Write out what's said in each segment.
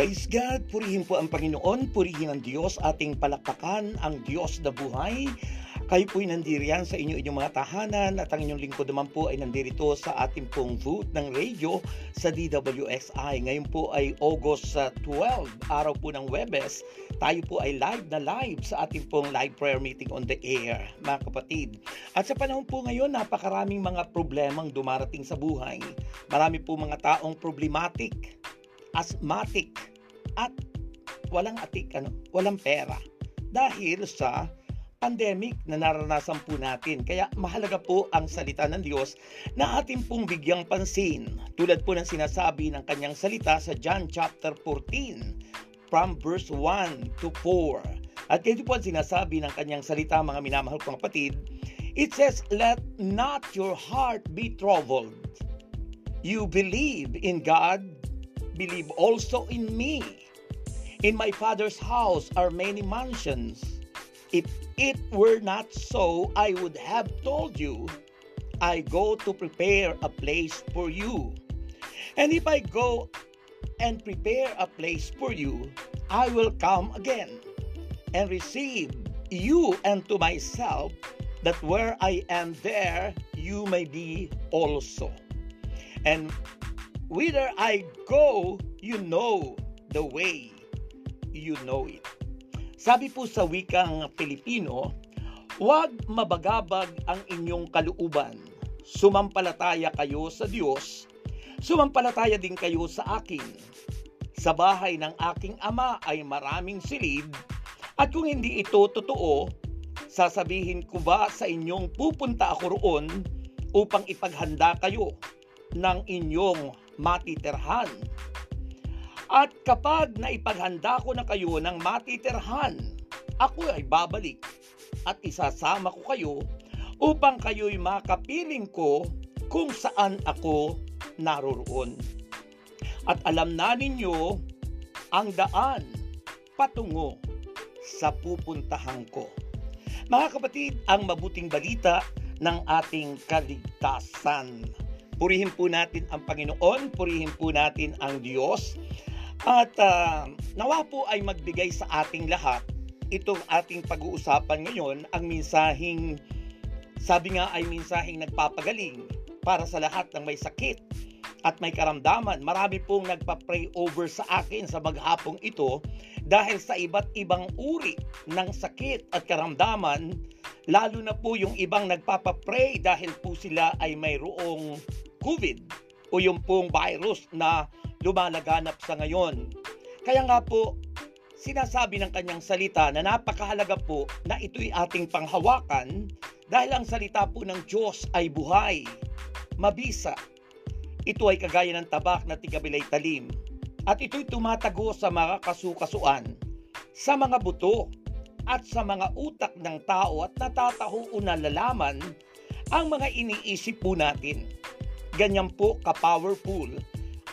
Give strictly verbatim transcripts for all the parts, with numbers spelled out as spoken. Praise God! Purihin po ang Panginoon, purihin ang Diyos, ating palakpakan ang Diyos na buhay. Kayo po'y nandiri yan sa inyo-inyong mga tahanan at ang inyong lingkod naman po ay nandirito sa ating pong booth ng radio sa D W X I. Ngayon po ay August twelve, araw po ng Webes. Tayo po ay live na live sa ating pong live prayer meeting on the air, mga kapatid. At sa panahon po ngayon, napakaraming mga problemang dumarating sa buhay. Marami po mga taong problematic, asthmatic, at walang atik, ano, walang pera. Dahil sa pandemic na naranasan po natin. Kaya mahalaga po ang salita ng Diyos na ating pong bigyang pansin. Tulad po ng sinasabi ng kanyang salita sa John chapter fourteen from verse one to four. At ito po ang sinasabi ng kanyang salita, mga minamahal kong kapatid. It says, "Let not your heart be troubled. You believe in God, believe also in me. In my Father's house are many mansions. If it were not so, I would have told you, I go to prepare a place for you. And if I go and prepare a place for you, I will come again and receive you unto myself, that where I am there, you may be also. And whither I go, you know the way, you know it." Sabi po sa wikang Pilipino, "Huwag mabagabag ang inyong kalooban. Sumampalataya kayo sa Diyos, sumampalataya din kayo sa akin. Sa bahay ng aking ama ay maraming silid, at kung hindi ito totoo, sasabihin ko ba sa inyong pupunta ako roon upang ipaghanda kayo ng inyong matitirhan? At kapag naipaghanda ko na kayo ng matitirhan, ako ay babalik at isasama ko kayo upang kayo'y makapiling ko kung saan ako naroroon. At alam na ninyo ang daan patungo sa pupuntahan ko." Mga kapatid, ang mabuting balita ng ating kaligtasan. Purihin po natin ang Panginoon, purihin po natin ang Diyos. At uh, nawa po ay magbigay sa ating lahat itong ating pag-uusapan ngayon, ang mensaheng, sabi nga ay mensaheng nagpapagaling para sa lahat ng may sakit at may karamdaman. Marami pong nagpa-pray over sa akin sa maghapong ito dahil sa iba't ibang uri ng sakit at karamdaman, lalo na po yung ibang nagpapa-pray dahil po sila ay mayroong COVID o yung pong virus na lumalaganap sa ngayon. Kaya nga po, sinasabi ng kanyang salita na napakahalaga po na ito'y ating panghawakan dahil ang salita po ng Diyos ay buhay, mabisa. Ito ay kagaya ng tabak na tigabilay talim at ito'y tumatago sa mga kasukasuan, sa mga buto at sa mga utak ng tao at natataho o nalalaman ang mga iniisip po natin. Ganyan po ka-powerful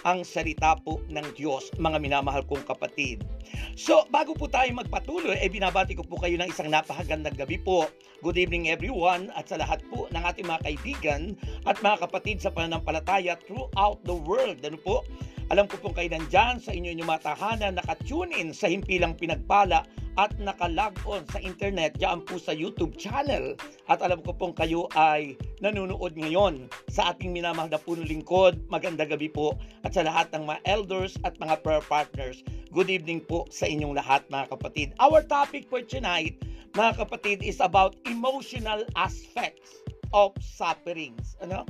ang salita po ng Diyos, mga minamahal kong kapatid. So, bago po tayo magpatuloy, eh, binabati ko po kayo ng isang napakagandang gabi po. Good evening everyone at sa lahat po ng ating mga kaibigan at mga kapatid sa pananampalataya throughout the world. Ano po? Alam ko po kayo nandyan sa inyo inyong mga tahanan, nakatune in sa Himpilang Pinagpala at nakalag on sa internet, dyan po sa YouTube channel. At alam ko pong kayo ay nanonood ngayon sa ating minamahal na punong lingkod. Magandang gabi po at sa lahat ng mga elders at mga prayer partners. Good evening po sa inyong lahat, mga kapatid. Our topic for tonight, mga kapatid, is about emotional aspects of sufferings. Ano?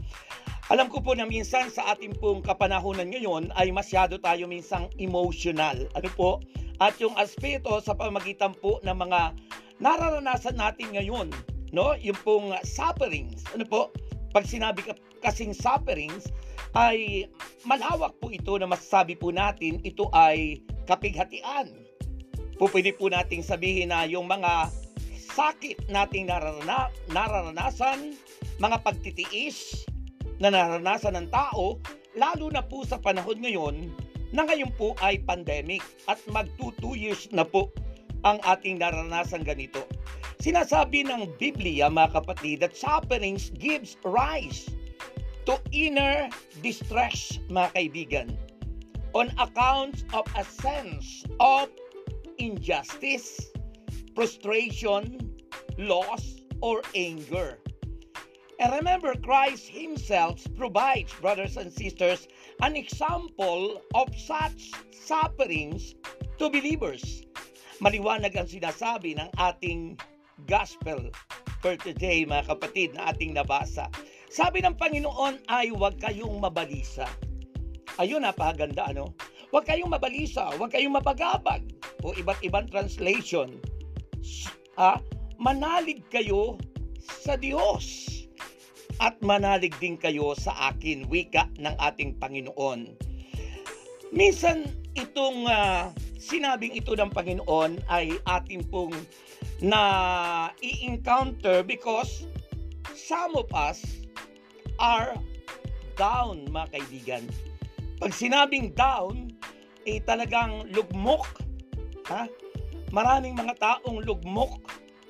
Alam ko po na minsan sa ating pong kapanahonan ngayon ay masyado tayo minsang emotional. Ano po? At yung aspeto sa pamagitan po ng mga nararanasan natin ngayon, no? Yung pong sufferings. Ano po? Pag sinabi kasing sufferings, ay malawak po ito na masasabi po natin ito ay kapighatian. Pupwede po nating sabihin na yung mga sakit nating nararana, nararanasan, mga pagtitiis na naranasan ng tao, lalo na po sa panahon ngayon na ngayon po ay pandemic at magtu two years na po ang ating naranasan ganito. Sinasabi ng Biblia, mga kapatid, that sufferings gives rise to inner distress, mga kaibigan, o on account of a sense of injustice, frustration, loss, or anger. And remember, Christ himself provides, brothers and sisters, an example of such sufferings to believers. Maliwanag ang sinasabi ng ating gospel for today, mga kapatid, na ating nabasa. Sabi ng Panginoon ay huwag kayong mabalisa. Ayun, napakaganda, ano? Huwag kayong mabalisa, huwag kayong mapagabag. O iba't ibang translation, ah, manalig kayo sa Diyos at manalig din kayo sa akin, wika ng ating Panginoon. Minsan itong uh, sinabing ito ng Panginoon ay atin pong na i-encounter because some of us are down, mga kaibigan. Pag sinabing down, eh talagang lugmok. Ha? Maraming mga taong lugmok,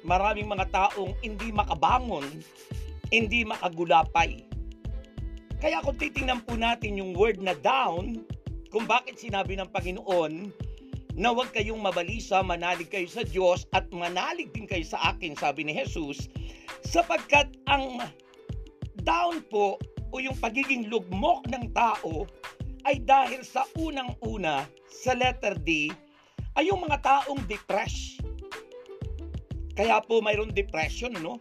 maraming mga taong hindi makabangon, hindi makagulapay. Kaya kung titingnan po natin yung word na down, kung bakit sinabi ng Panginoon na huwag kayong mabalisa, manalig kayo sa Diyos at manalig din kayo sa akin, sabi ni Jesus, sapagkat ang down po o yung pagiging lugmok ng tao ay dahil sa unang-una, sa letter D, ay yung mga taong depressed. Kaya po mayroon depression, no?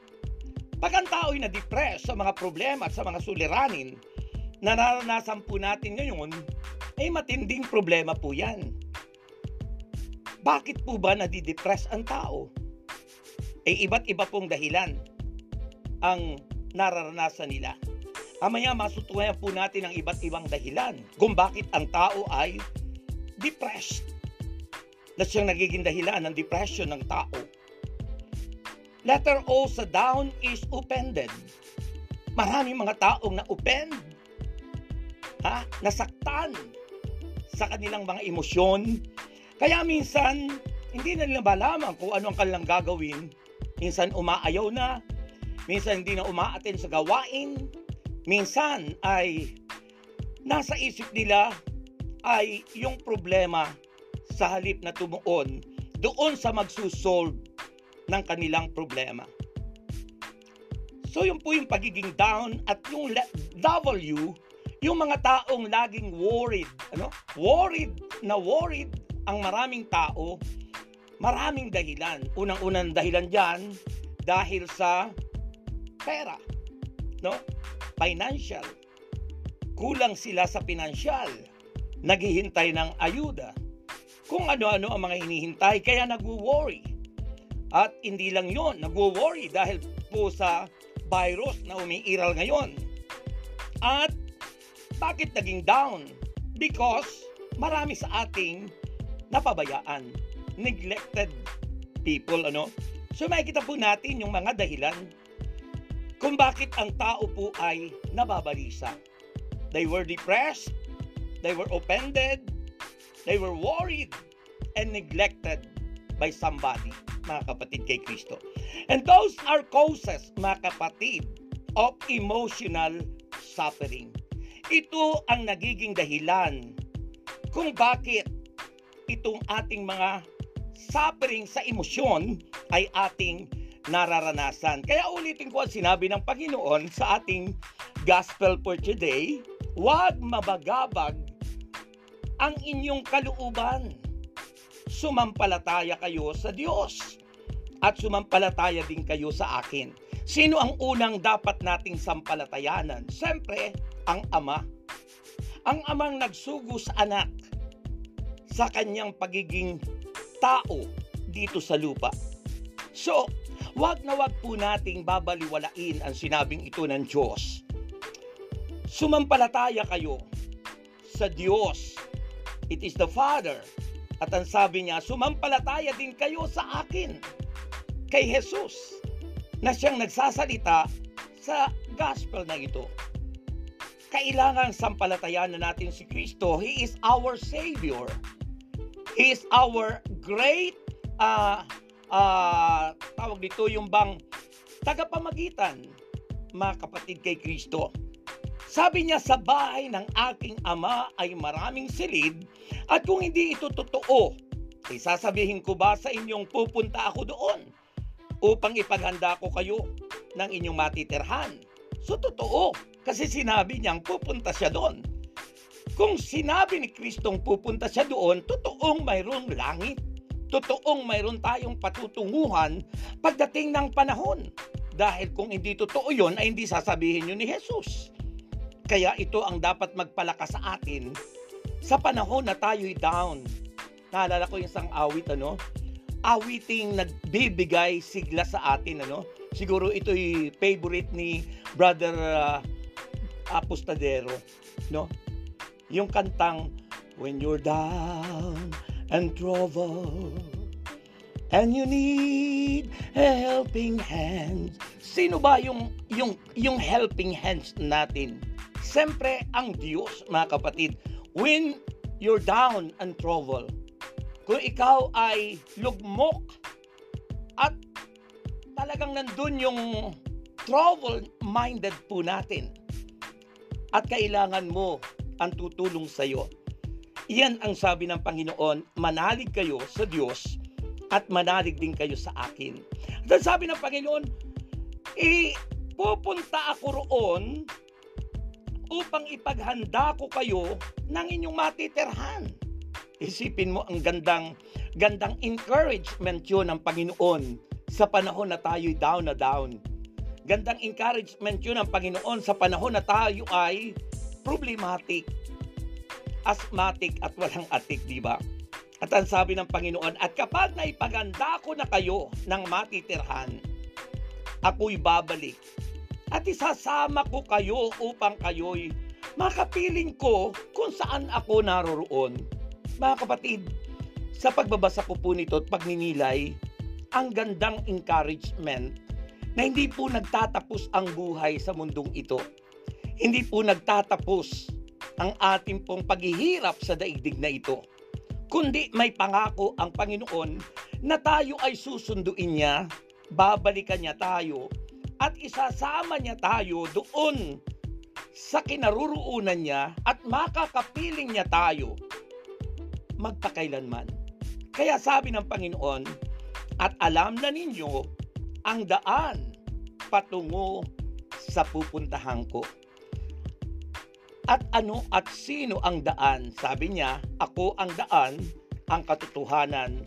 Pag ang tao ay na-depress sa mga problema at sa mga suliranin na naranasan po natin ngayon, ay matinding problema po yan. Bakit po ba nadidepress ang tao? Ay iba't iba pong dahilan ang nararanasan nila. Amaya masutunayan po natin ang iba't ibang dahilan kung bakit ang tao ay depressed. Na siyang nagiging dahilan ng depression ng tao. Letter O sa down is offended. Maraming mga taong na-offend, ha? Nasaktan sa kanilang mga emosyon. Kaya minsan, hindi na nila malaman kung ano ang kanilang gagawin. Minsan umaayaw na, minsan hindi na umaaten sa gawain, minsan ay nasa isip nila ay yung problema sa halip na tumuon doon sa magsusolve ng kanilang problema. So yun po yung pagiging down at yung W, yung mga taong laging worried, ano? Worried na worried ang maraming tao, maraming dahilan. Unang-unang dahilan dyan, dahil sa pera, no? Financial. Kulang sila sa financial. Naghihintay ng ayuda. Kung ano-ano ang mga hinihintay, kaya nag-worry. At hindi lang yon, nagwo-worry dahil po sa virus na umiiral ngayon. At bakit naging down? Because marami sa ating napabayaan, neglected people, ano? So makikita po natin yung mga dahilan kung bakit ang tao po ay nababalisa. They were depressed, they were offended, they were worried and neglected by somebody, mga kapatid, kay Kristo. And those are causes, mga kapatid, of emotional suffering. Ito ang nagiging dahilan kung bakit itong ating mga suffering sa emosyon ay ating nararanasan. Kaya ulitin ko ang sinabi ng Panginoon sa ating gospel for today, huwag mabagabag ang inyong kalooban. Sumampalataya kayo sa Diyos at sumampalataya din kayo sa akin. Sino ang unang dapat nating sampalatayanan? Siyempre, ang Ama. Ang Amang nagsugo sa anak sa kanyang pagiging tao dito sa lupa. So, wag na wag po nating babaliwalain ang sinabing ito ng Diyos. Sumampalataya kayo sa Diyos. It is the Father. At ang sabi niya, sumampalataya din kayo sa akin, kay Jesus, na siyang nagsasalita sa gospel na ito. Kailangan sampalatayanan natin si Kristo. He is our Savior. He is our great, uh, uh, tawag dito yung bang tagapamagitan, mga kapatid, kay Kristo. Sabi niya, sa bahay ng aking ama ay maraming silid, at kung hindi ito totoo, ay sasabihin ko ba sa inyong pupunta ako doon upang ipaghanda ko kayo ng inyong matitirhan? So totoo, kasi sinabi niyang pupunta siya doon. Kung sinabi ni Kristong pupunta siya doon, totoong mayroong langit. Totoong mayroon tayong patutunguhan pagdating ng panahon. Dahil kung hindi totoo yun, ay hindi sasabihin yun ni Jesus. Kaya ito ang dapat magpalakas sa atin sa panahon na tayo'y down. Naalala ko yung isang awit, ano? Awiting nagbibigay sigla sa atin, ano? Siguro ito'y favorite ni Brother uh, Apostadero, no? Yung kantang, when you're down and troubled and you need a helping hand. Sino ba yung, yung, yung helping hands natin? Siyempre, ang Diyos, mga kapatid. When you're down and troubled, kung ikaw ay lugmok at talagang nandun yung trouble-minded po natin at kailangan mo ang tutulong sa'yo, iyan ang sabi ng Panginoon, manalig kayo sa Diyos at manalig din kayo sa akin. At sabi ng Panginoon, ipupunta ako roon upang ipaghanda ko kayo ng inyong matitirhan. Isipin mo ang gandang, gandang encouragement yun ng Panginoon sa panahon na tayo'y down na down. Gandang encouragement yun ng Panginoon sa panahon na tayo ay problematic, asthmatic at walang atik, di ba? At ang sabi ng Panginoon, at kapag naipaghanda ko na kayo ng matitirhan, ako'y babalik at isasama ko kayo upang kayo'y makapiling ko kung saan ako naroroon. Mga kapatid, sa pagbabasa ko po nito at pagninilay, ang gandang encouragement na hindi po nagtatapos ang buhay sa mundong ito. Hindi po nagtatapos ang ating pong paghihirap sa daigdig na ito. Kundi may pangako ang Panginoon na tayo ay susunduin niya, babalikan niya tayo, at isasama niya tayo doon sa kinaruroonan niya at makakapiling niya tayo magpakailanman. Kaya sabi ng Panginoon, at alam na ninyo ang daan patungo sa pupuntahan ko. At ano at sino ang daan? Sabi niya, ako ang daan, ang katotohanan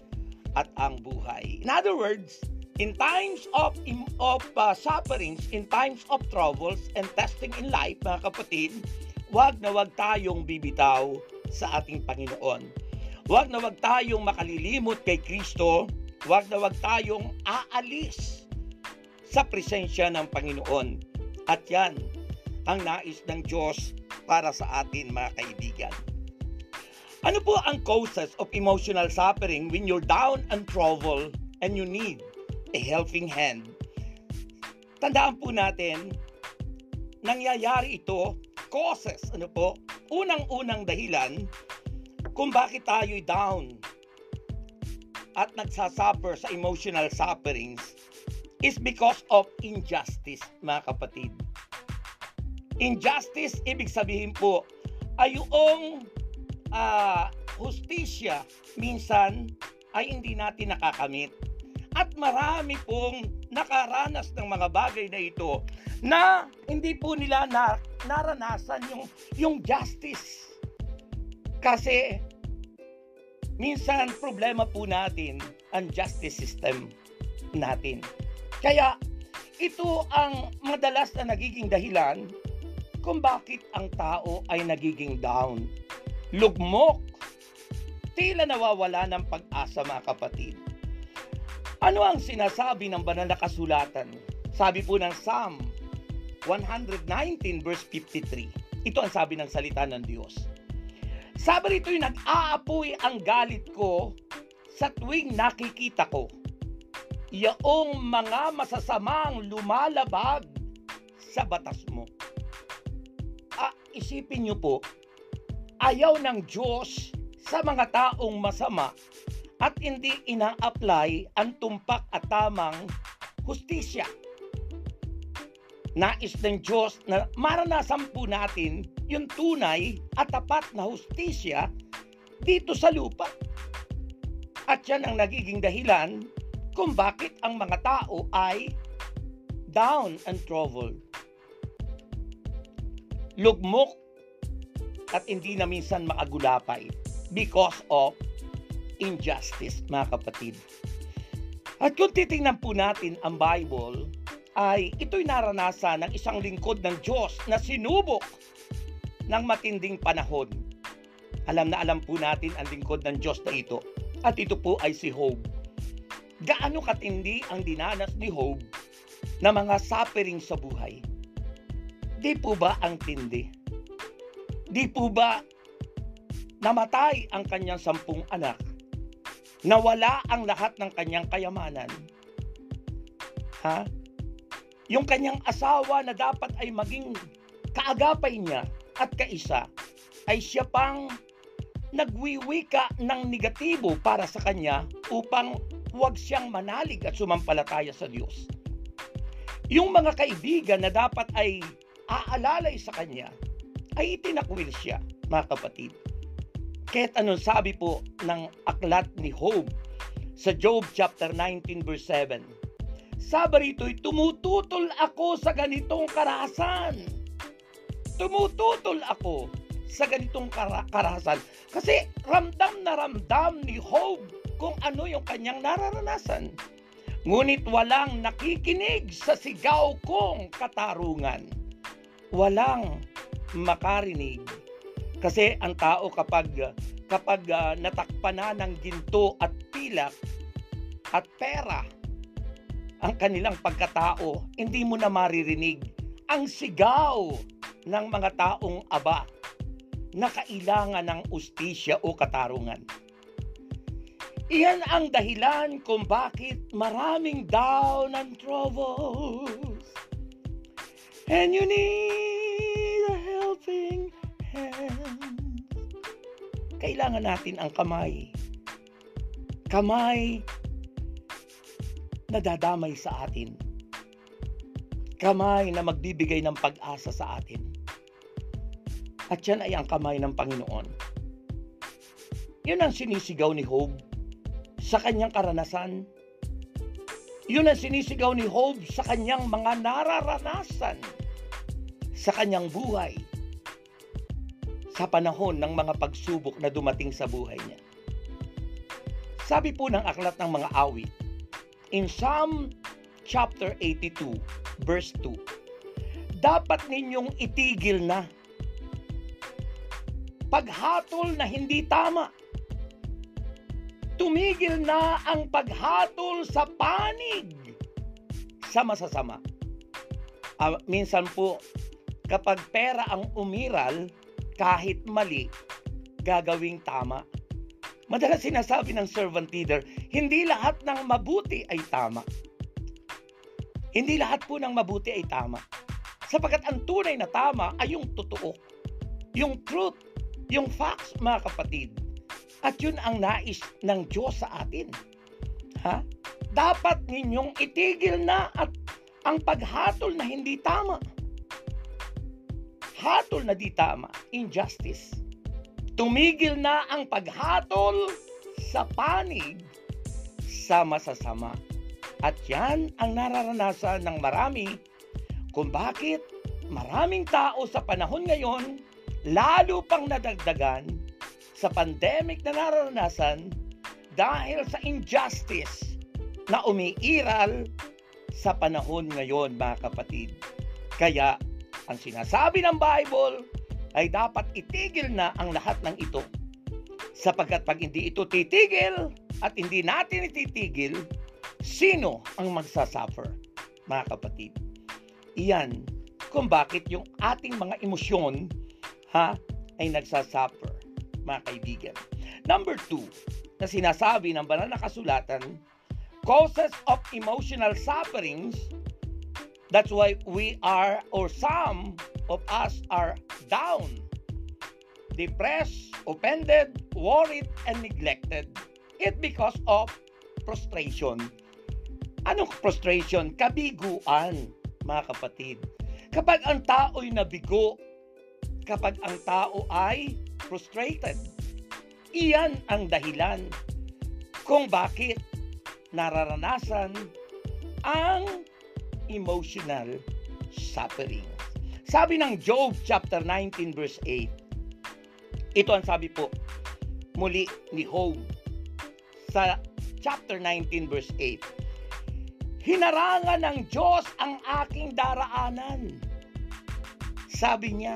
at ang buhay. In other words, in times of, of uh, sufferings, in times of troubles and testing in life, mga kapatid, wag na wag tayong bibitaw sa ating Panginoon. Wag na wag tayong makalilimot kay Kristo. Wag na wag tayong aalis sa presensya ng Panginoon. At yan ang nais ng Diyos para sa atin, mga kaibigan. Ano po ang causes of emotional suffering when you're down and troubled and you need a helping hand? Tandaan po natin, nangyayari ito, causes, ano po, unang-unang dahilan kung bakit tayo'y down at nagsasuffer sa emotional sufferings is because of injustice, mga kapatid. Injustice, ibig sabihin po, ay yung uh, hustisya minsan ay hindi natin nakakamit. At marami pong nakaranas ng mga bagay na ito na hindi po nila na, naranasan yung, yung justice. Kasi minsan problema po natin ang justice system natin. Kaya ito ang madalas na nagiging dahilan kung bakit ang tao ay nagiging down, lugmok, tila nawawala ng pag-asa, mga kapatid. Ano ang sinasabi ng banal na kasulatan? Sabi po ng Psalm one nineteen verse fifty-three. Ito ang sabi ng salita ng Diyos. Sabi rito'y nag-aapoy ang galit ko sa tuwing nakikita ko yaong mga masasamang lumalabag sa batas mo. Ah, isipin niyo po, ayaw ng Diyos sa mga taong masama at hindi ina-apply ang tumpak at tamang hustisya. Nais ng Diyos na maranasan po natin yung tunay at tapat na hustisya dito sa lupa. At yan ang nagiging dahilan kung bakit ang mga tao ay down and troubled. Lugmok at hindi na minsan makagulapay because of injustice, mga kapatid. At kung titingnan po natin ang Bible, ay ito'y naranasan ng isang lingkod ng Diyos na sinubok ng matinding panahon. Alam na alam po natin ang lingkod ng Diyos na ito. At ito po ay si Job. Gaano katindi ang dinanas ni Job na mga suffering sa buhay? Di po ba ang tindi? Di po ba namatay ang kanyang sampung anak? Nawala ang lahat ng kanyang kayamanan? Ha? Yung kanyang asawa na dapat ay maging kaagapay niya at kaisa, ay siya pang nagwiwika ng negatibo para sa kanya upang huwag siyang manalig at sumampalataya sa Diyos. Yung mga kaibigan na dapat ay aalalay sa kanya, ay itinakwil siya, mga kapatid. Kahit anong sabi po ng aklat ni Job sa Job chapter nineteen verse seven, sabi rito'y tumututol ako sa ganitong karahasan. Tumututol ako sa ganitong kar- karahasan. Kasi ramdam na ramdam ni Job kung ano yung kanyang nararanasan. Ngunit walang nakikinig sa sigaw kong katarungan. Walang makarinig. Kasi ang tao kapag, kapag uh, natakpan na ng ginto at pilak at pera ang kanilang pagkatao, hindi mo na maririnig ang sigaw ng mga taong aba na kailangan ng ustisya o katarungan. Iyan ang dahilan kung bakit maraming down and troubles, and you need a helping hand. Kailangan natin ang kamay. Kamay nadadamay sa atin. Kamay na magbibigay ng pag-asa sa atin. At yan ay ang kamay ng Panginoon. Yun ang sinisigaw ni Job sa kanyang karanasan. Yun ang sinisigaw ni Job sa kanyang mga nararanasan sa kanyang buhay sa panahon ng mga pagsubok na dumating sa buhay niya. Sabi po ng aklat ng mga awit, in Psalm chapter eighty-two, verse two, dapat ninyong itigil na paghatol na hindi tama. Tumigil na ang paghatol sa panig sa masasama. Uh, minsan po, kapag pera ang umiral, kahit mali, gagawing tama. Madalas sinasabi ng servant leader, hindi lahat ng mabuti ay tama. Hindi lahat po ng mabuti ay tama. Sapagkat ang tunay na tama ay yung totoo, yung truth, yung facts, mga kapatid. At yun ang nais ng Diyos sa atin. Ha? Dapat ninyong itigil na at ang paghatol na hindi tama. Hatol na di tama, injustice. Tumigil na ang paghatol sa panig sa masasama. At yan ang nararanasan ng marami kung bakit maraming tao sa panahon ngayon, lalo pang nadagdagan sa pandemic na nararanasan dahil sa injustice na umiiral sa panahon ngayon, mga kapatid. Kaya ang sinasabi ng Bible ay dapat itigil na ang lahat ng ito. Sapagkat pag hindi ito titigil at hindi natin ititigil, sino ang magsasuffer, mga kapatid? Iyan kung bakit yung ating mga emosyon, ha, ay nagsasuffer, mga kaibigan. Number two, na sinasabi ng banal na kasulatan, causes of emotional sufferings. That's why we are, or some of us are down, depressed, offended, worried, and neglected. It's because of frustration. Anong frustration? Kabiguan, mga kapatid. Kapag ang tao'y nabigo, kapag ang tao ay frustrated, iyan ang dahilan kung bakit nararanasan ang emotional suffering. Sabi ng Job chapter nineteen verse eight, ito ang sabi po muli ni Job sa chapter nineteen verse eight. Hinarangan ng Diyos ang aking daraanan. Sabi niya,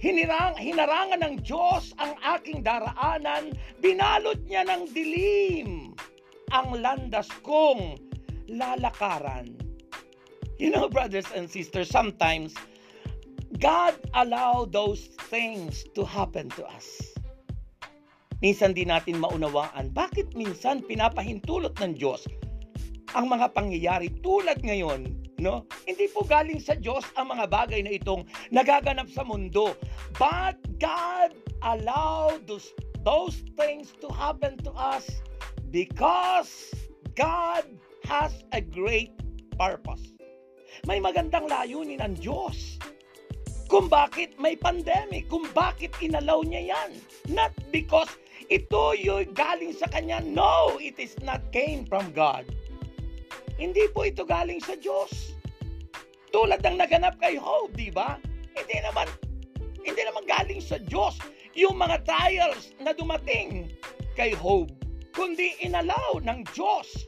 hinirang, hinarangan ng Diyos ang aking daraanan, binalot niya ng dilim ang landas kong lalakaran. You know, brothers and sisters, sometimes God allow those things to happen to us. Minsan di natin maunawaan, bakit minsan pinapahintulot ng Diyos ang mga pangyayari tulad ngayon, no? Hindi po galing sa Diyos ang mga bagay na itong nagaganap sa mundo. But God allowed those, those things to happen to us because God has a great purpose. May magandang layunin ang Diyos kung bakit may pandemic, kung bakit inalaw niya yan. Not because ito yung galing sa Kanya. No, it is not came from God. Hindi po ito galing sa Diyos. Tulad ng naganap kay Job, di ba? Hindi naman, hindi naman galing sa Diyos yung mga trials na dumating kay Job, kundi inalaw ng Diyos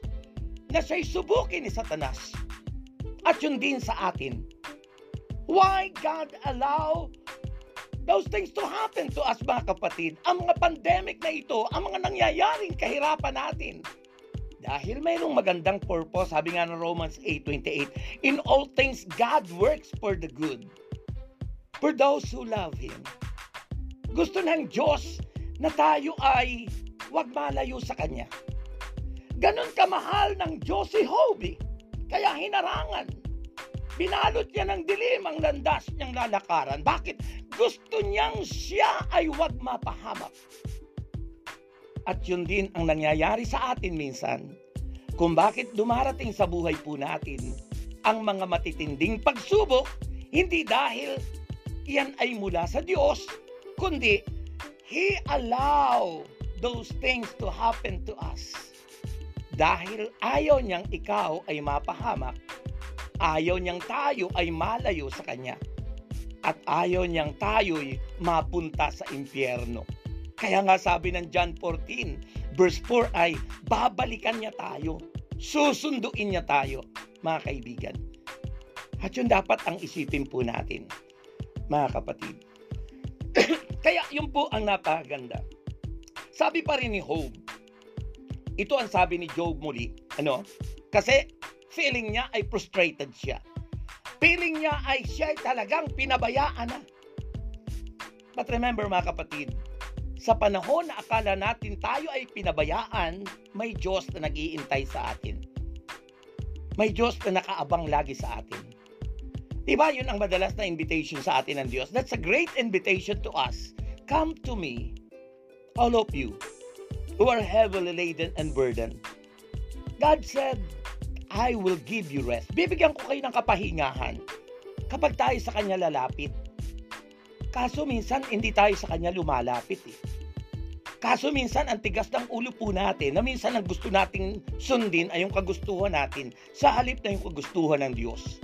na siya'y subukin ni Satanas. At yun din sa atin. Why God allow those things to happen to us, mga kapatid? Ang mga pandemic na ito, ang mga nangyayaring kahirapan natin, dahil mayroong magandang purpose. Sabi nga ng Romans eight twenty-eight, in all things God works for the good, for those who love Him. Gusto ng Diyos na tayo ay huwag malayo sa Kanya. Ganon kamahal ng Diyos si Job, kaya hinarangan. Binalot niya ng dilim ang landas niyang lalakaran. Bakit? Gusto niyang siya ay huwag mapahamak. At yun din ang nangyayari sa atin minsan kung bakit dumarating sa buhay po natin ang mga matitinding pagsubok, hindi dahil iyan ay mula sa Diyos, kundi He allow those things to happen to us dahil ayaw niyang ikaw ay mapahamak, ayaw niyang tayo ay malayo sa Kanya, at ayaw niyang tayo'y mapunta sa impyerno. Kaya nga sabi ng John fourteen, verse four ay, babalikan niya tayo, susunduin niya tayo, mga kaibigan. At yun dapat ang isipin po natin, mga kapatid. Kaya yun po ang napakaganda. Sabi pa rin ni Job, ito ang sabi ni Job muli, ano? Kasi feeling niya ay frustrated siya. Feeling niya ay siya ay talagang pinabayaan na. But remember, mga kapatid, sa panahon na akala natin tayo ay pinabayaan, may Diyos na nag-iintay sa atin. May Diyos na nakaabang lagi sa atin. Diba yun ang madalas na invitation sa atin ng Diyos? That's a great invitation to us. Come to me, all of you who are heavily laden and burdened. God said, I will give you rest. Bibigyan ko kayo ng kapahingahan kapag tayo sa Kanya lalapit. Kaso minsan hindi tayo sa Kanya lumalapit eh. Kaso minsan ang tigas ng ulo po natin na minsan ang gusto nating sundin ay yung kagustuhan natin sa halip na yung kagustuhan ng Diyos.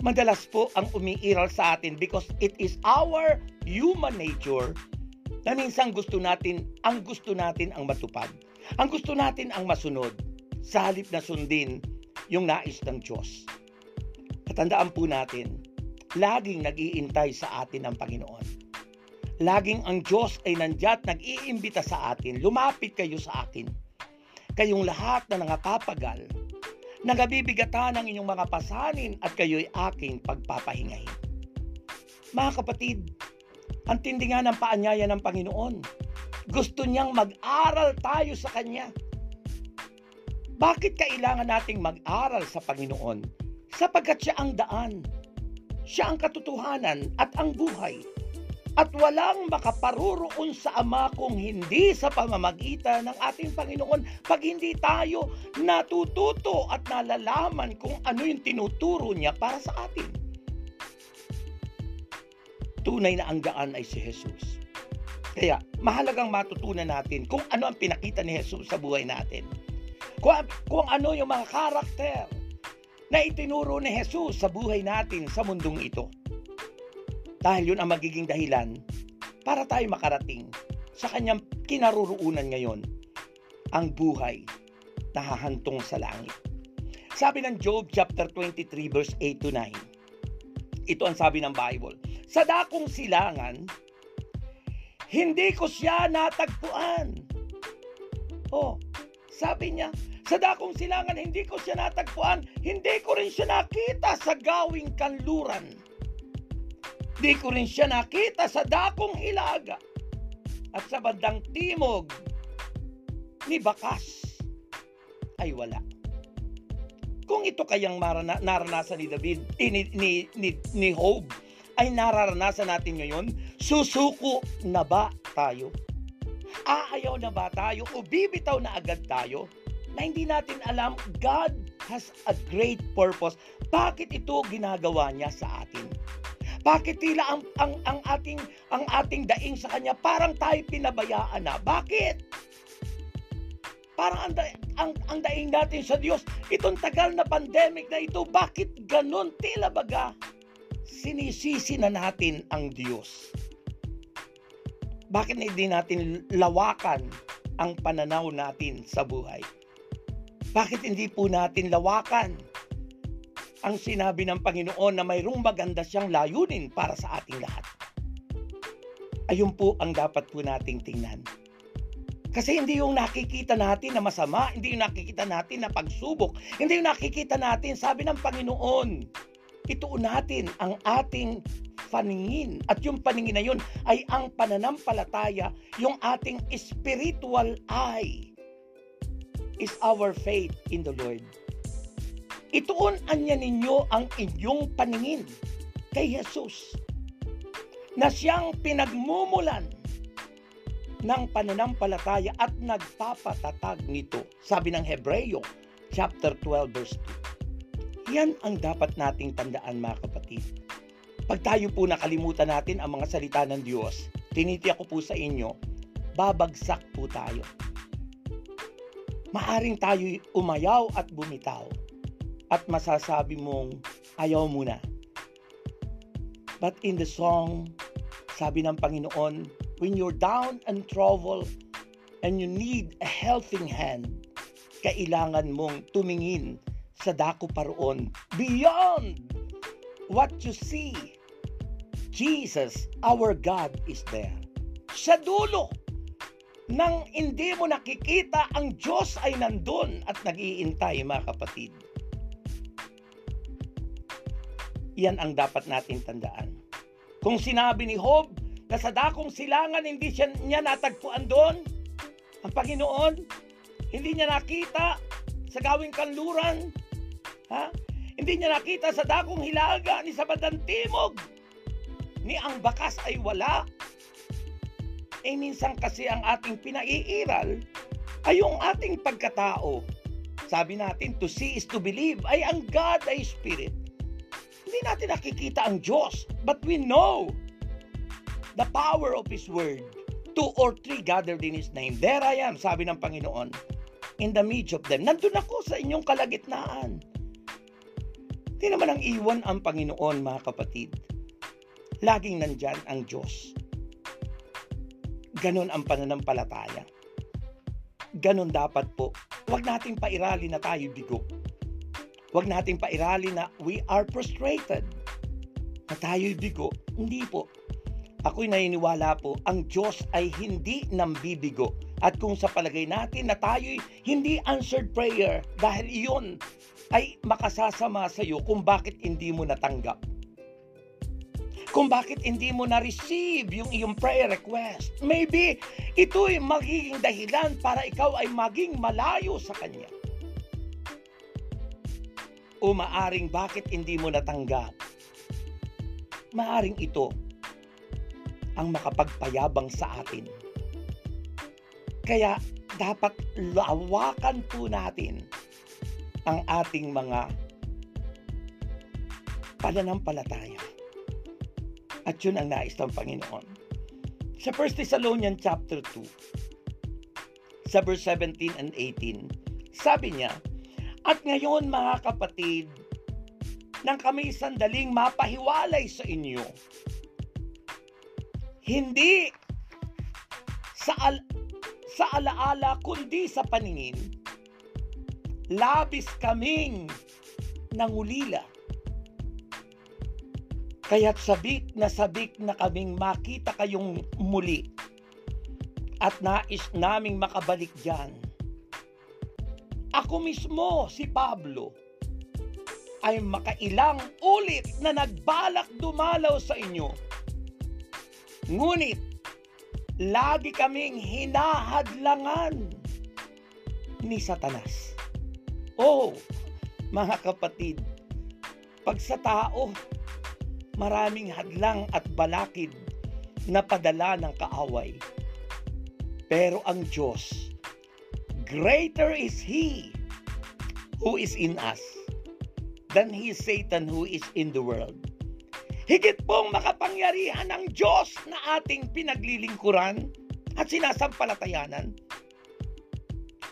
Madalas po ang umiiral sa atin because it is our human nature na minsan gusto natin, ang gusto natin ang matupad. Ang gusto natin ang masunod sa halip na sundin yung nais ng Diyos. Katandaan po natin, laging nag-iintay sa atin ang Panginoon. Laging ang Diyos ay nandiyan, nag-iimbita sa atin. Lumapit kayo sa akin. Kayong lahat na nangapapagal, nagabibigatan ng inyong mga pasanin at kayo'y aking pagpapahingahin. Mga kapatid, ang tindi nga ng paanyaya ng Panginoon. Gusto niyang mag-aral tayo sa Kanya. Bakit kailangan nating mag-aral sa Panginoon? Sapagkat Siya ang daan. Siya ang katotohanan at ang buhay. At walang makaparuroon sa Ama kung hindi sa pamamagitan ng ating Panginoon pag hindi tayo natututo at nalalaman kung ano yung tinuturo niya para sa atin. tunay na ang daan ay si Jesus. Kaya mahalagang matutunan natin kung ano ang pinakita ni Jesus sa buhay natin. Kung, kung ano yung mga karakter na itinuro ni Jesus sa buhay natin sa mundong ito. Dahil yun ang magiging dahilan para tayo makarating sa kanyang kinaroroonan ngayon, ang buhay na hahantong sa langit. Sabi ng Job chapter twenty-three verse eight to nine. Ito ang sabi ng Bible. Sa dakong silangan, hindi ko siya natagpuan. Oh, sabi niya, sa dakong silangan, hindi ko siya natagpuan, hindi ko rin siya nakita sa gawing kanluran. Di ko rin siya nakita sa dakong hilaga at sa bandang timog ni bakas ay wala. Kung ito kayang marana, naranasan ni David, eh, ni, ni, ni, ni Job, ay nararanasan natin ngayon, susuko na ba tayo? Aayaw na ba tayo? O bibitaw na agad tayo? Na hindi natin alam, God has a great purpose. Bakit ito ginagawa niya sa atin? Bakit tila ang, ang, ang, ating, ang ating daing sa kanya, parang tayo pinabayaan na? Bakit? Parang ang, ang, ang daing natin sa Diyos, itong tagal na pandemic na ito, bakit ganun? Tila baga, sinisisi na natin ang Diyos. Bakit hindi natin lawakan ang pananaw natin sa buhay? Bakit hindi po natin lawakan ang sinabi ng Panginoon na mayroong maganda siyang layunin para sa ating lahat? Ayun po ang dapat po nating tingnan. Kasi hindi yung nakikita natin na masama, hindi yung nakikita natin na pagsubok, hindi yung nakikita natin, sabi ng Panginoon, ituon natin ang ating paningin. At yung paningin na yun ay ang pananampalataya, yung ating spiritual eye is our faith in the Lord. Ituon anya ninyo ang inyong paningin kay Jesus na siyang pinagmumulan ng pananampalataya at nagpapatatag nito. Sabi ng Hebreo chapter twelve verse two. Yan ang dapat nating tandaan, mga kapatid. Pag tayo po nakalimutan natin ang mga salita ng Diyos, tinitiyak ko po sa inyo, babagsak po tayo. Maaring tayo umayaw at bumitaw. At masasabi mong ayaw muna. But in the song, sabi ng Panginoon, when you're down and troubled and you need a helping hand, kailangan mong tumingin sa dako paroon. Beyond what you see, Jesus, our God, is there. Sa dulo nang hindi mo nakikita, ang Diyos ay nandun at nag-iintay, mga kapatid. Iyan ang dapat natin tandaan. Kung sinabi ni Job na sa dakong silangan hindi siya, niya natagpuan doon ang Panginoon, hindi niya nakita sa gawing kanluran, ha? Hindi niya nakita sa dakong hilaga ni sa bandang timog ni ang bakas ay wala. Eh minsan kasi ang ating pinaiiral ay yung ating pagkatao. Sabi natin, to see is to believe, ay ang God ay Spirit. Hindi natin nakikita ang Diyos, but we know the power of His Word. Two or three gathered in His name. There I am, sabi ng Panginoon, in the midst of them. Nandun ako sa inyong kalagitnaan. Hindi naman ang iwan ang Panginoon, mga kapatid. Laging nandyan ang Diyos. Ganon ang pananampalataya. Ganon dapat po. Huwag nating pairali na tayo bigo. Huwag natin pairali na we are frustrated, na tayo'y bigo. Hindi po. Ako'y naniniwala po, ang Diyos ay hindi nambibigo. At kung sa palagay natin na tayo'y hindi answered prayer, dahil iyon ay makasasama sa iyo kung bakit hindi mo natanggap. Kung bakit hindi mo na-receive yung iyong prayer request. Maybe ito'y magiging dahilan para ikaw ay maging malayo sa Kanya. O maaring bakit hindi mo natanggap? Maaring ito ang makapagpayabang sa atin. Kaya dapat lawakan po natin ang ating mga pananampalataya. At yun ang nais ng Panginoon. Sa First Thessalonians chapter two, sa verse seventeen and eighteen, sabi niya, "At ngayon mga kapatid, nang kami sandaling mapahiwalay sa inyo, hindi sa, al- sa alaala kundi sa paningin, labis kaming nangulila. Kaya't sabik na sabik na kaming makita kayong muli at nais naming makabalik dyan. Ako mismo, si Pablo, ay makailang ulit na nagbalak dumalaw sa inyo. Ngunit, lagi kaming hinahadlangan ni Satanas." Oh, mga kapatid, pag sa tao, maraming hadlang at balakid na padala ng kaaway. Pero ang Diyos, greater is He who is in us than he Satan who is in the world. Higit pong makapangyarihan ang Diyos na ating pinaglilingkuran at sinasampalatayanan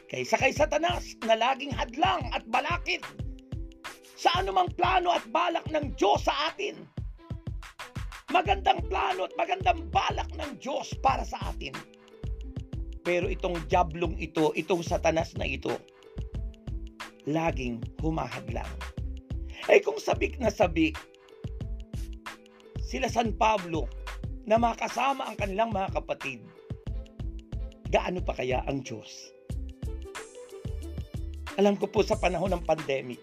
kaysa kay Satanas na laging hadlang at balakid sa anumang plano at balak ng Diyos sa atin. Magandang plano at magandang balak ng Diyos para sa atin. Pero itong jablong ito, itong Satanas na ito, laging humahadlang. Eh kung sabik na sabik, sila San Pablo na makasama ang kanilang mga kapatid, gaano pa kaya ang Diyos? Alam ko po sa panahon ng pandemic,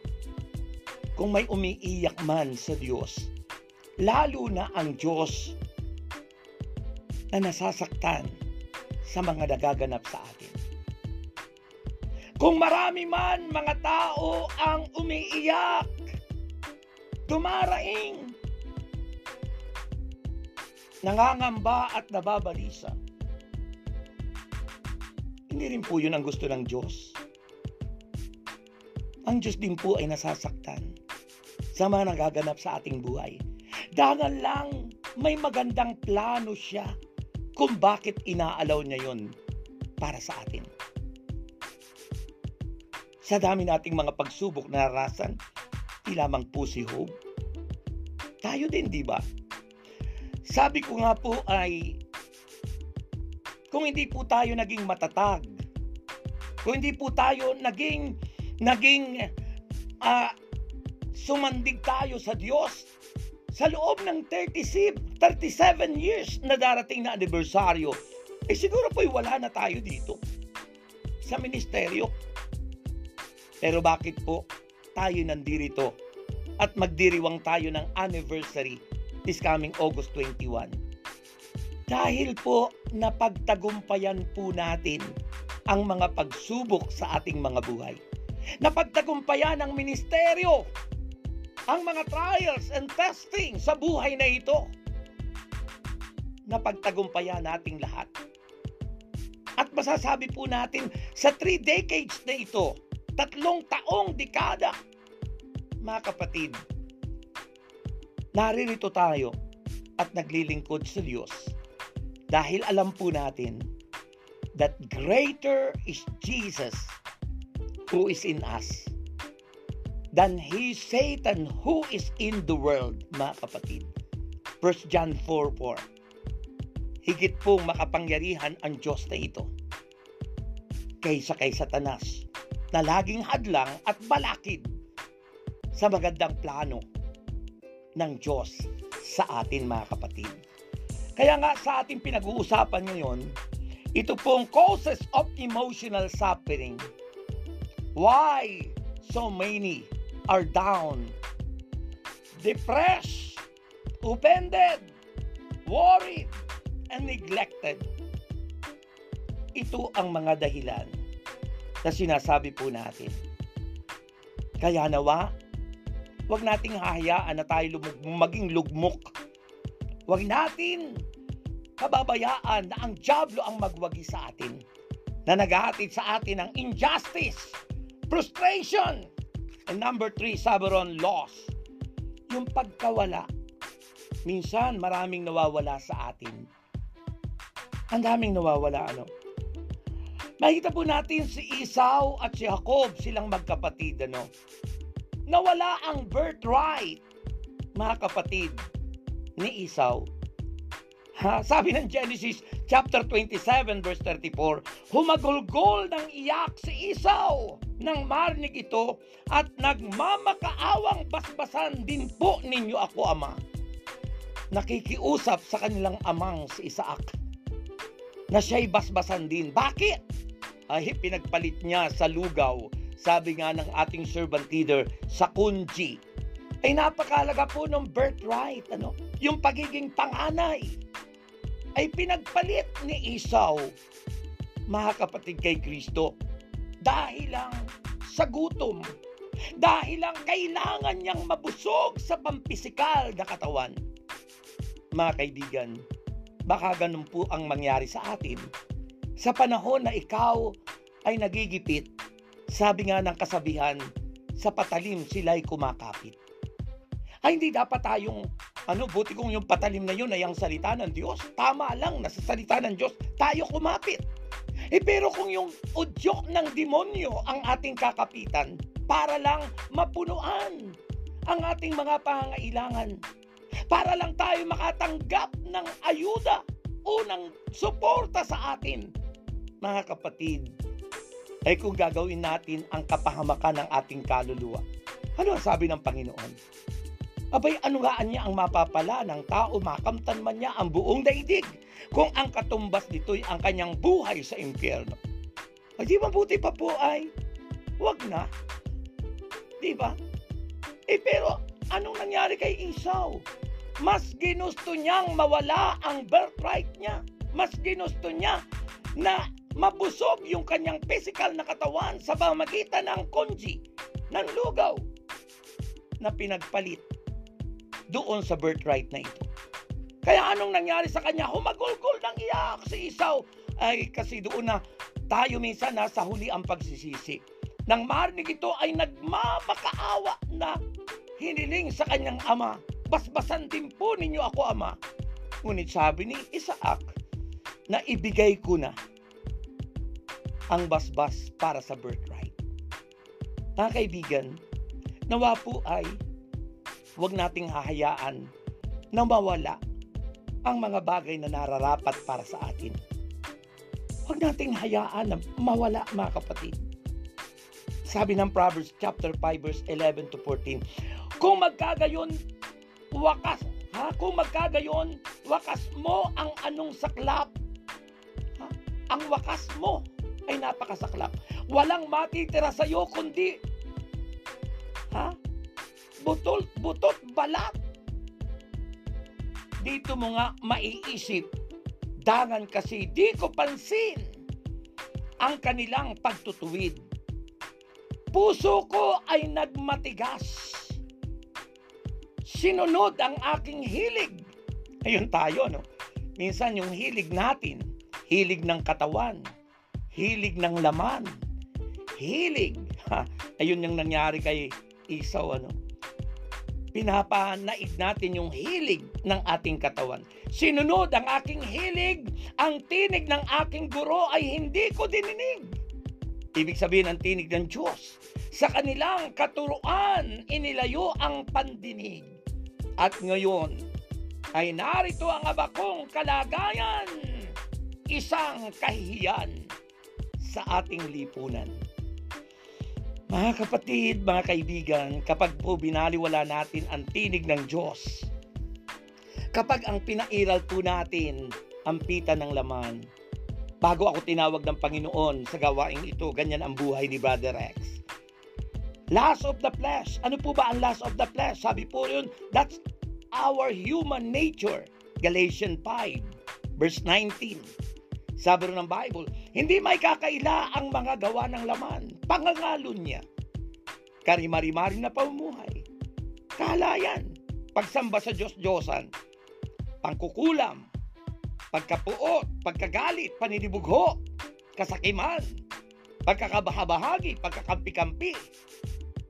kung may umiiyak man sa Diyos, lalo na ang Diyos na nasasaktan sa mga nagaganap sa atin. Kung marami man mga tao ang umiiyak, dumaraing, nangangamba at nababalisa, hindi rin po yun ang gusto ng Diyos. Ang Diyos din po ay nasasaktan sa mga nagaganap sa ating buhay. Dahil lang may magandang plano siya kung bakit inaalaw niya yon para sa atin. Sa dami nating mga pagsubok na narasan, di lamang po si Job. Tayo din, di ba? Sabi ko nga po ay, kung hindi po tayo naging matatag, kung hindi po tayo naging, naging uh, sumandig tayo sa Diyos, sa loob ng thirty-seven years na darating na anibersaryo, eh siguro po'y wala na tayo dito sa ministeryo. Pero bakit po tayo nandirito at magdiriwang tayo ng anniversary this coming August twenty-first? Dahil po napagtagumpayan po natin ang mga pagsubok sa ating mga buhay. Napagtagumpayan ang ministeryo, ang mga trials and testing sa buhay na ito, napagtagumpayan nating lahat. At masasabi po natin, sa three decades na ito, tatlong taong dekada, mga kapatid, naririto tayo at naglilingkod sa Diyos. Dahil alam po natin that greater is Jesus who is in us than he Satan who is in the world, mga kapatid. First John four four. Higit pong makapangyarihan ang Diyos na ito kaysa kay Satanas na laging hadlang at balakid sa magandang plano ng Diyos sa atin, mga kapatid. Kaya nga sa ating pinag-uusapan ngayon, ito pong causes of emotional suffering. Why so many are down, depressed, offended, worried, and neglected? Ito ang mga dahilan na sinasabi po natin. Kaya nawa, huwag nating hahayaan na tayo lumug- maging lugmok. Huwag natin kababayaan na ang dyablo ang magwagi sa atin, na naghahatid sa atin ng injustice, frustration, and number three, sovereign loss, yung pagkawala Minsan, maraming nawawala sa atin. Ang daming nawawala, ano? Makikita po natin si Esau at si Jacob, silang magkapatid, ano? Nawala ang birthright, mga kapatid, ni Esau. Ha? Sabi ng Genesis chapter twenty-seven verse thirty-four, humagulgol ng iyak si Esau nang marinig ito at nagmamakaawang basbasan din po ninyo ako, ama. Nakikiusap sa kanilang amang si Isaac na siya'y basbasan din. Bakit? Ay, pinagpalit niya sa lugaw. Sabi nga ng ating servant leader, sa kunji. Ay, napakalaga po ng birthright, ano? Yung pagiging panganay ay pinagpalit ni Esau, mga kapatid, kay Kristo. Dahil lang sa gutom. Dahil lang kailangan niyang mabusog sa pampisikal na katawan. Mga kaibigan, baka ganun po ang mangyari sa atin. Sa panahon na ikaw ay nagigipit, sabi nga ng kasabihan, sa patalim sila'y kumakapit. Ay, hindi dapat tayong, ano, buti kung yung patalim na yun ay ang salita ng Diyos. Tama lang na sa salita ng Diyos tayo kumapit. Eh, pero kung yung udyok ng demonyo ang ating kakapitan para lang mapunuan ang ating mga pangangailangan, para lang tayo makatanggap ng ayuda o ng suporta sa atin, mga kapatid, ay kung gagawin natin ang kapahamakan ng ating kaluluwa. Ano ang sabi ng Panginoon? Abay, anugaan niya ang mapapala ng tao, makamtan man niya ang buong daigdig kung ang katumbas nito'y ang kanyang buhay sa impyerno. Ay, di ba buti pa po ay wag na? Di ba? Eh, pero anong nangyari kay Esau? Mas ginusto niyang mawala ang birthright niya. Mas ginusto niya na mabusog yung kanyang physical na katawan sa pamagitan ng konji, ng lugaw, na pinagpalit doon sa birthright na ito. Kaya anong nangyari sa kanya? Humagulgol ng iyak si Esau. Ay, kasi doon na tayo minsan nasa huli ang pagsisisi. Nang marinig ito ay nagmamakaawa na hiniling sa kanyang ama, basbasan din po ninyo ako, ama. Ngunit sabi ni Isaac na ibigay ko na ang basbas para sa birthright. Mga kaibigan, nawa po ay huwag nating hahayaan na mawala ang mga bagay na nararapat para sa atin. Huwag nating hayaan na mawala, mga kapatid. Sabi ng Proverbs chapter five verse eleven to fourteen, Kung magkagayon, wakas, ha? Kung magkagayon, wakas mo ang anong saklap. Ha? Ang wakas mo ay napakasaklap. Walang matitira sa iyo kundi, ha? Butot, butot, balat. Dito mo nga maiisip, dangan kasi di ko pansin ang kanilang pagtutuwid. Puso ko ay nagmatigas. Sinunod ang aking hilig. Ayun tayo, no? Minsan yung hilig natin, hilig ng katawan, hilig ng laman, hilig. Ha, ayun yung nangyari kay Esau, ano? Pinapanaig natin yung hilig ng ating katawan. Sinunod ang aking hilig, ang tinig ng aking guro ay hindi ko dininig. Ibig sabihin, ang tinig ng Diyos. Sa kanilang katuruan, inilayo ang pandinig. At ngayon, ay narito ang abakong kalagayan, isang kahihiyan sa ating lipunan. Mga kapatid, mga kaibigan, kapag po binaliwala natin ang tinig ng Diyos, kapag ang pinairal po natin ang pita ng laman, bago ako tinawag ng Panginoon sa gawaing ito, ganyan ang buhay ni Brother Rex. Lust of the flesh. Ano po ba ang lust of the flesh? Sabi po yun, that's our human nature. Galatian five, verse nineteen. Sabi rin ng Bible, hindi may kakaila ang mga gawa ng laman. Pangangalo niya. Karimari-mari na pamumuhay. Kahalayan. Pagsamba sa Diyos-Diyosan. Pangkukulam. Pagkapuot. Pagkagalit. Paninibugho. Kasakiman. Pagkakabahabahagi, pagkakampi-kampi,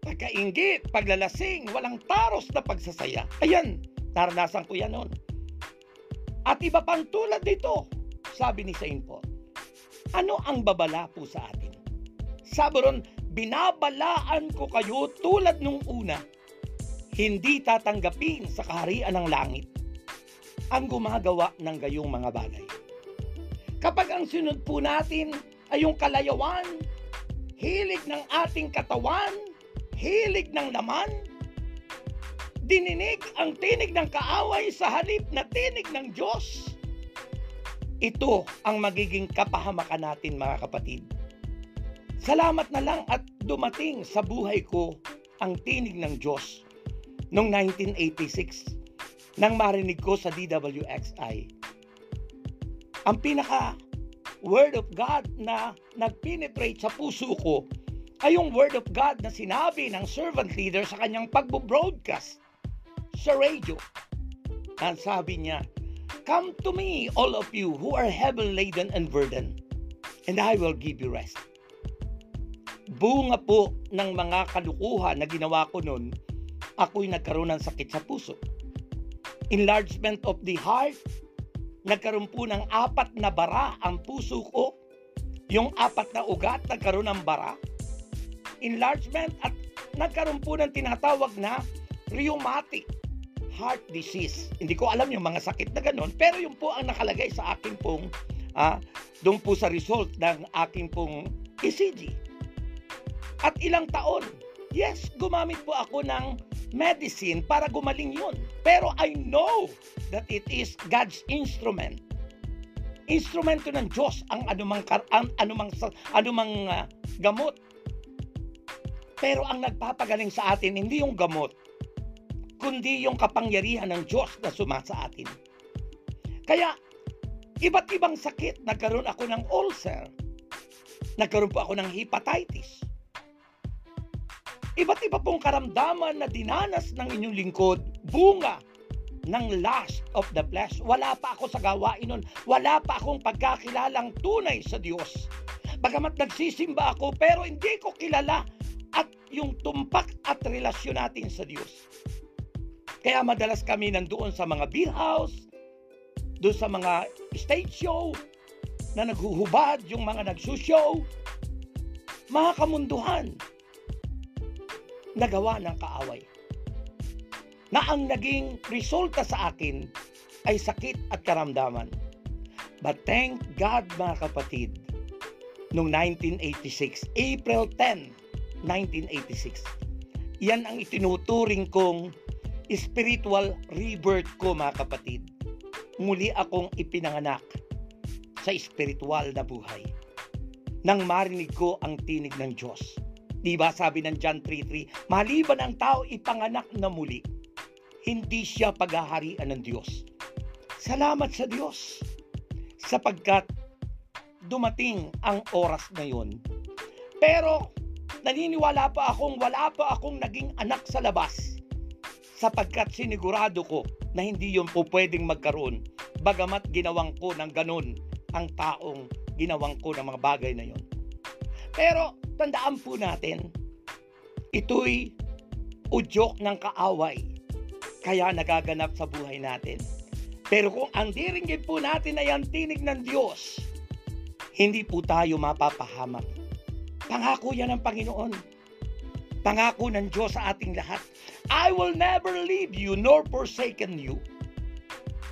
pagkainggit, paglalasing, walang taros na pagsasaya. Ayan Naranasan ko yan noon. At iba pang tulad dito, sabi ni Saint Paul. Ano ang babala po sa atin? Sabi ron, binabalaan ko kayo tulad nung una, hindi tatanggapin sa kaharian ng langit ang gumagawa ng gayong mga bagay. Kapag ang sunod po natin ay yung kalayawan, hilig ng ating katawan, hilig ng laman, dininig ang tinig ng kaaway sa halip na tinig ng Diyos. Ito ang magiging kapahamakan natin, mga kapatid. Salamat na lang at dumating sa buhay ko ang tinig ng Diyos noong nineteen eighty-six nang marinig ko sa D W X I. Ang pinaka Word of God na nagpenetrate sa puso ko ay yung Word of God na sinabi ng servant leader sa kanyang pagbo-broadcast sa radio. Ang sabi niya, "Come to me, all of you who are heavy laden and burdened, and I will give you rest." Bunga po ng mga kalukuhan na ginawa ko noon, ako'y nagkaroon ng sakit sa puso. Enlargement of the heart, nagkaroon po ng apat na bara ang puso ko. Yung apat na ugat, nagkaroon ng bara. Enlargement at nagkaroon po ng tinatawag na rheumatic heart disease. Hindi ko alam yung mga sakit na ganun, pero yun po ang nakalagay sa akin pong, ah, doon po sa result ng akin pong E C G. At ilang taon, yes, gumamit po ako ng medicine para gumaling yun. Pero I know that it is God's instrument. Instrumento ng Diyos ang anumang, ang anumang, anumang uh, gamot. Pero ang nagpapagaling sa atin, hindi yung gamot, kundi yung kapangyarihan ng Diyos na sumasa atin. Kaya, iba't ibang sakit. Nagkaroon ako ng ulcer. Nagkaroon po ako ng hepatitis. Iba't iba pong karamdaman na dinanas ng inyong lingkod, bunga ng lust of the flesh. Wala pa ako sa gawain nun. Wala pa akong pagkakilalang tunay sa Diyos. Bagamat nagsisimba ako, pero hindi ko kilala at yung tumpak at relasyon natin sa Diyos. Kaya madalas kami nandoon sa mga beer house, doon sa mga stage show na naghuhubad yung mga nagsushow. Mga kamunduhan nagawa ng kaaway, na ang naging resulta sa akin ay sakit at karamdaman. But thank God, mga kapatid, noong nineteen eighty-six, April tenth, nineteen eighty-six, yan ang itinuturing kong spiritual rebirth ko, mga kapatid. Muli akong ipinanganak sa spiritual na buhay nang marinig ko ang tinig ng Diyos. Diba sabi ng John three three, maliban ang tao ipanganak na muli, hindi siya paghaharian ng Diyos. Salamat sa Diyos, sapagkat dumating ang oras na yun. Pero naniniwala pa akong wala pa akong naging anak sa labas, sapagkat sinigurado ko na hindi yun po pwedeng magkaroon, bagamat ginawang ko ng ganun ang taong ginawang ko ng mga bagay na yun. Pero tandaan po natin, ito'y udyok ng kaaway, kaya nagaganap sa buhay natin. Pero kung ang diringgin po natin ay ang tinig ng Diyos, hindi po tayo mapapahamak. Pangako yan ng Panginoon. Pangako ng Diyos sa ating lahat. I will never leave you nor forsaken you.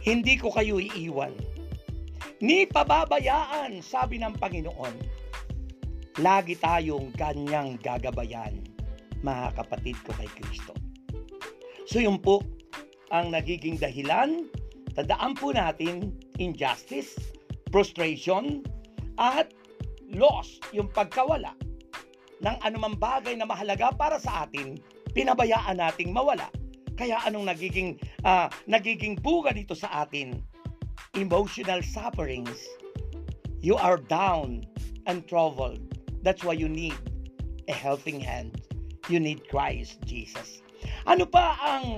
Hindi ko kayo iiwan, ni pababayaan, sabi ng Panginoon. Lagi tayong ganyang gagabayan, mga kapatid ko kay Kristo. So yun po ang nagiging dahilan. Tandaan po natin, injustice, frustration, at loss, yung pagkawala ng anumang bagay na mahalaga para sa atin, pinabayaan nating mawala. Kaya anong nagiging, uh, nagiging buga dito sa atin? Emotional sufferings. You are down and troubled. That's why you need a helping hand. You need Christ Jesus. Ano pa ang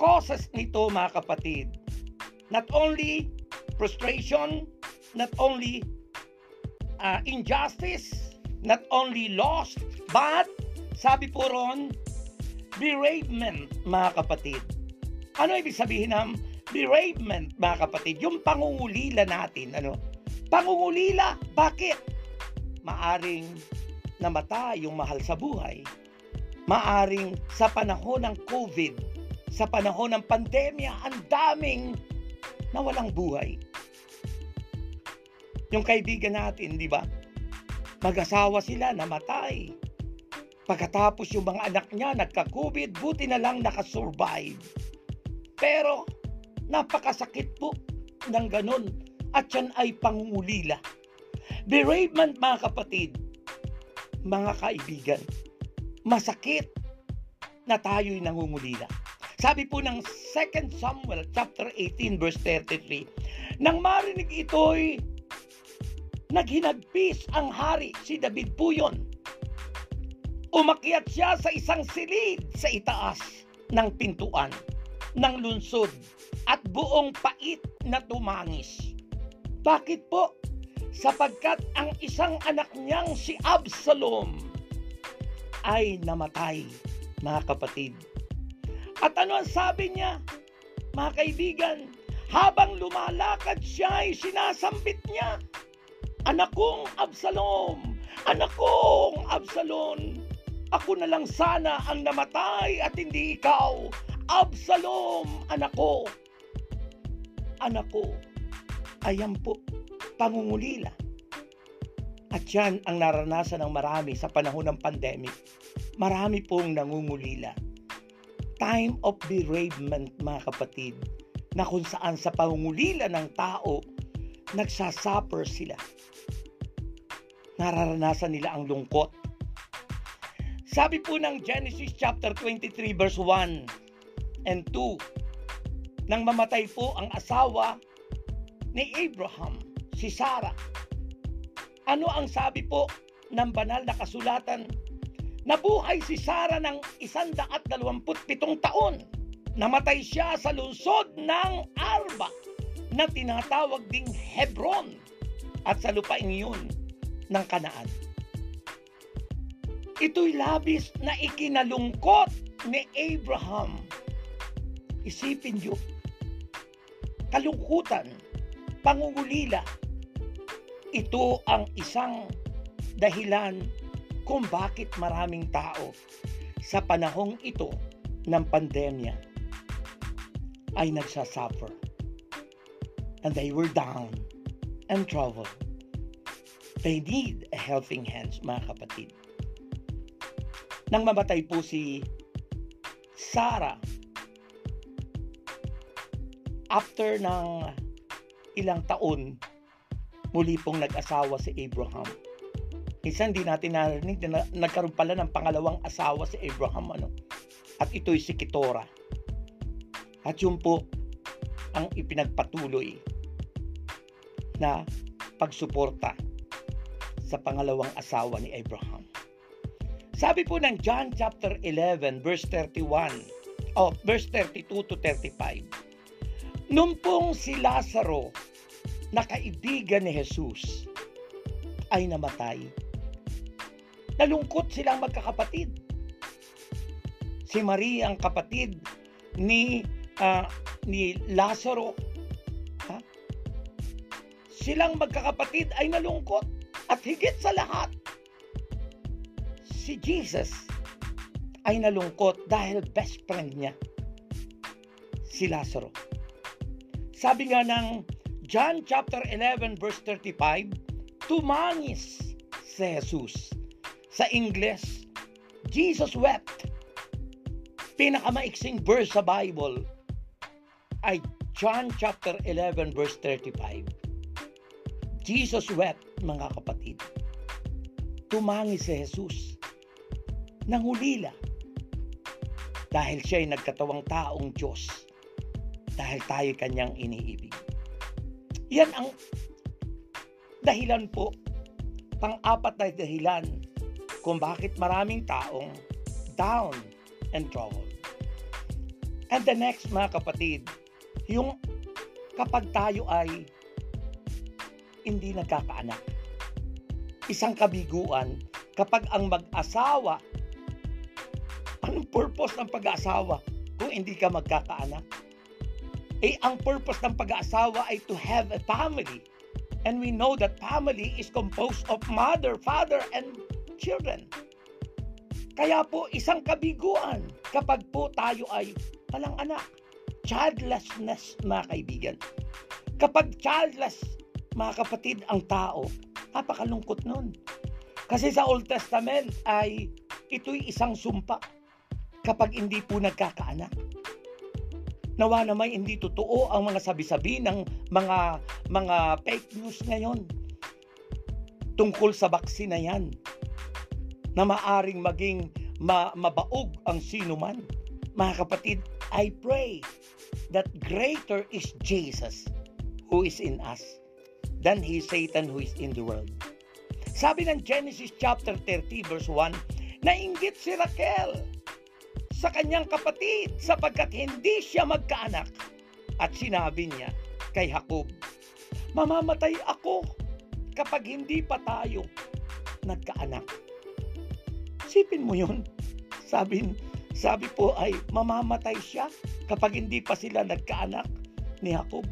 causes nito, mga kapatid? Not only frustration, not only uh, injustice, not only loss, but sabi po ron, bereavement, mga kapatid. Ano ibig sabihin ng bereavement, mga kapatid? Yung pangungulila natin, ano? Pangungulila, bakit? Maaring namatay yung mahal sa buhay. Maaring sa panahon ng COVID, sa panahon ng pandemya, ang daming nawalang buhay. Yung kaibigan natin, di ba? Mag-asawa sila, namatay. Pagkatapos yung mga anak niya nagka-COVID, buti na lang nakasurvive. Pero napakasakit po ng ganun. At yan ay pangungulila. Bereavement, mga kapatid, mga kaibigan, masakit na tayo'y nangungulila. Sabi po ng Second Samuel chapter eighteen verse thirty-three, nang marinig ito'y naghinagpis ang hari, si David po yun. Umakyat siya sa isang silid sa itaas ng pintuan ng lungsod at buong pait na tumangis. Bakit po? Sapagkat ang isang anak niyang si Absalom ay namatay, mga kapatid. At ano ang sabi niya, mga kaibigan? Habang lumalakad siya ay sinasambit niya, anak kong Absalom, anak kong Absalom, ako na lang sana ang namatay at hindi ikaw. Absalom, anak ko. Anak ko. Ayan po, pangungulila. At yan ang naranasan ng marami sa panahon ng pandemic. Marami pong nangungulila. Time of bereavement, mga kapatid, na kung saan sa pangungulila ng tao, nagsasuffer sila. Nararanasan nila ang lungkot. Sabi po ng Genesis chapter twenty-three verse one and two, nang mamatay po ang asawa ni Abraham, si Sarah. Ano ang sabi po ng banal na kasulatan? Nabuhay si Sarah ng one hundred twenty-seven taon. Namatay siya sa lungsod ng Arba na tinatawag ding Hebron at sa lupain yun ng Kanaan. Ito'y labis na ikinalungkot ni Abraham. Isipin niyo, kalungkutan, pangungulila, ito ang isang dahilan kung bakit maraming tao sa panahong ito ng pandemya ay nagsasuffer. And they were down and troubled. They need a helping hand, mga kapatid. Nang mamatay po si Sarah, after ng ilang taon, muli pong nag-asawa si Abraham. Minsan di natin narinig na nagkaroon pala ng pangalawang asawa si Abraham. Ano? At ito'y si Keturah. At yun po ang ipinagpatuloy na pagsuporta sa pangalawang asawa ni Abraham. Sabi po ng John chapter eleven verse thirty-one, oh, verse thirty-two to thirty-five. Nung pong si Lazaro na kaibigan ni Jesus ay namatay, nalungkot silang magkakapatid. Si Maria ang kapatid ni uh, ni Lazaro. Ha? Silang magkakapatid ay nalungkot at higit sa lahat si Jesus ay nalungkot dahil best friend niya si Lazaro. Sabi nga ng John chapter eleven verse thirty-five, tumangis si Jesus. Sa English, Jesus wept. Pinakamaiksing verse sa Bible ay John chapter eleven verse thirty-five. Jesus wept, mga kapatid. Tumangis si Jesus. Nangulila dahil siya ay nagkatawang taong Diyos, dahil tayo kanyang iniibig. Yan ang dahilan po, pang-apat na dahilan kung bakit maraming taong down and troubled. And the next, mga kapatid, yung kapag tayo ay hindi nagkakaanak. Isang kabiguan kapag ang mag-asawa, anong purpose ng pag-asawa kung hindi ka magkakaanak? Eh, ang purpose ng pag-aasawa ay to have a family. And we know that family is composed of mother, father, and children. Kaya po, isang kabiguan kapag po tayo ay walang anak. Childlessness, mga kaibigan. Kapag childless, mga kapatid, ang tao, napakalungkot nun. Kasi sa Old Testament ay ito'y isang sumpa kapag hindi po nagkakaanak. Nawa naman hindi totoo ang mga sabi-sabi ng mga mga fake news ngayon tungkol sa baksin na yan, na maaring maging ma- mabaog ang sino man. Mga kapatid, I pray that greater is Jesus who is in us than he Satan who is in the world. Sabi ng Genesis chapter thirty verse one, nainggit si Raquel sa kanyang kapatid sapagkat hindi siya magkaanak, at sinabi niya kay Jacob, mamamatay ako kapag hindi pa tayo nagkaanak. Isipin mo yun. Sabi, sabi po ay mamamatay siya kapag hindi pa sila nagkaanak ni Jacob.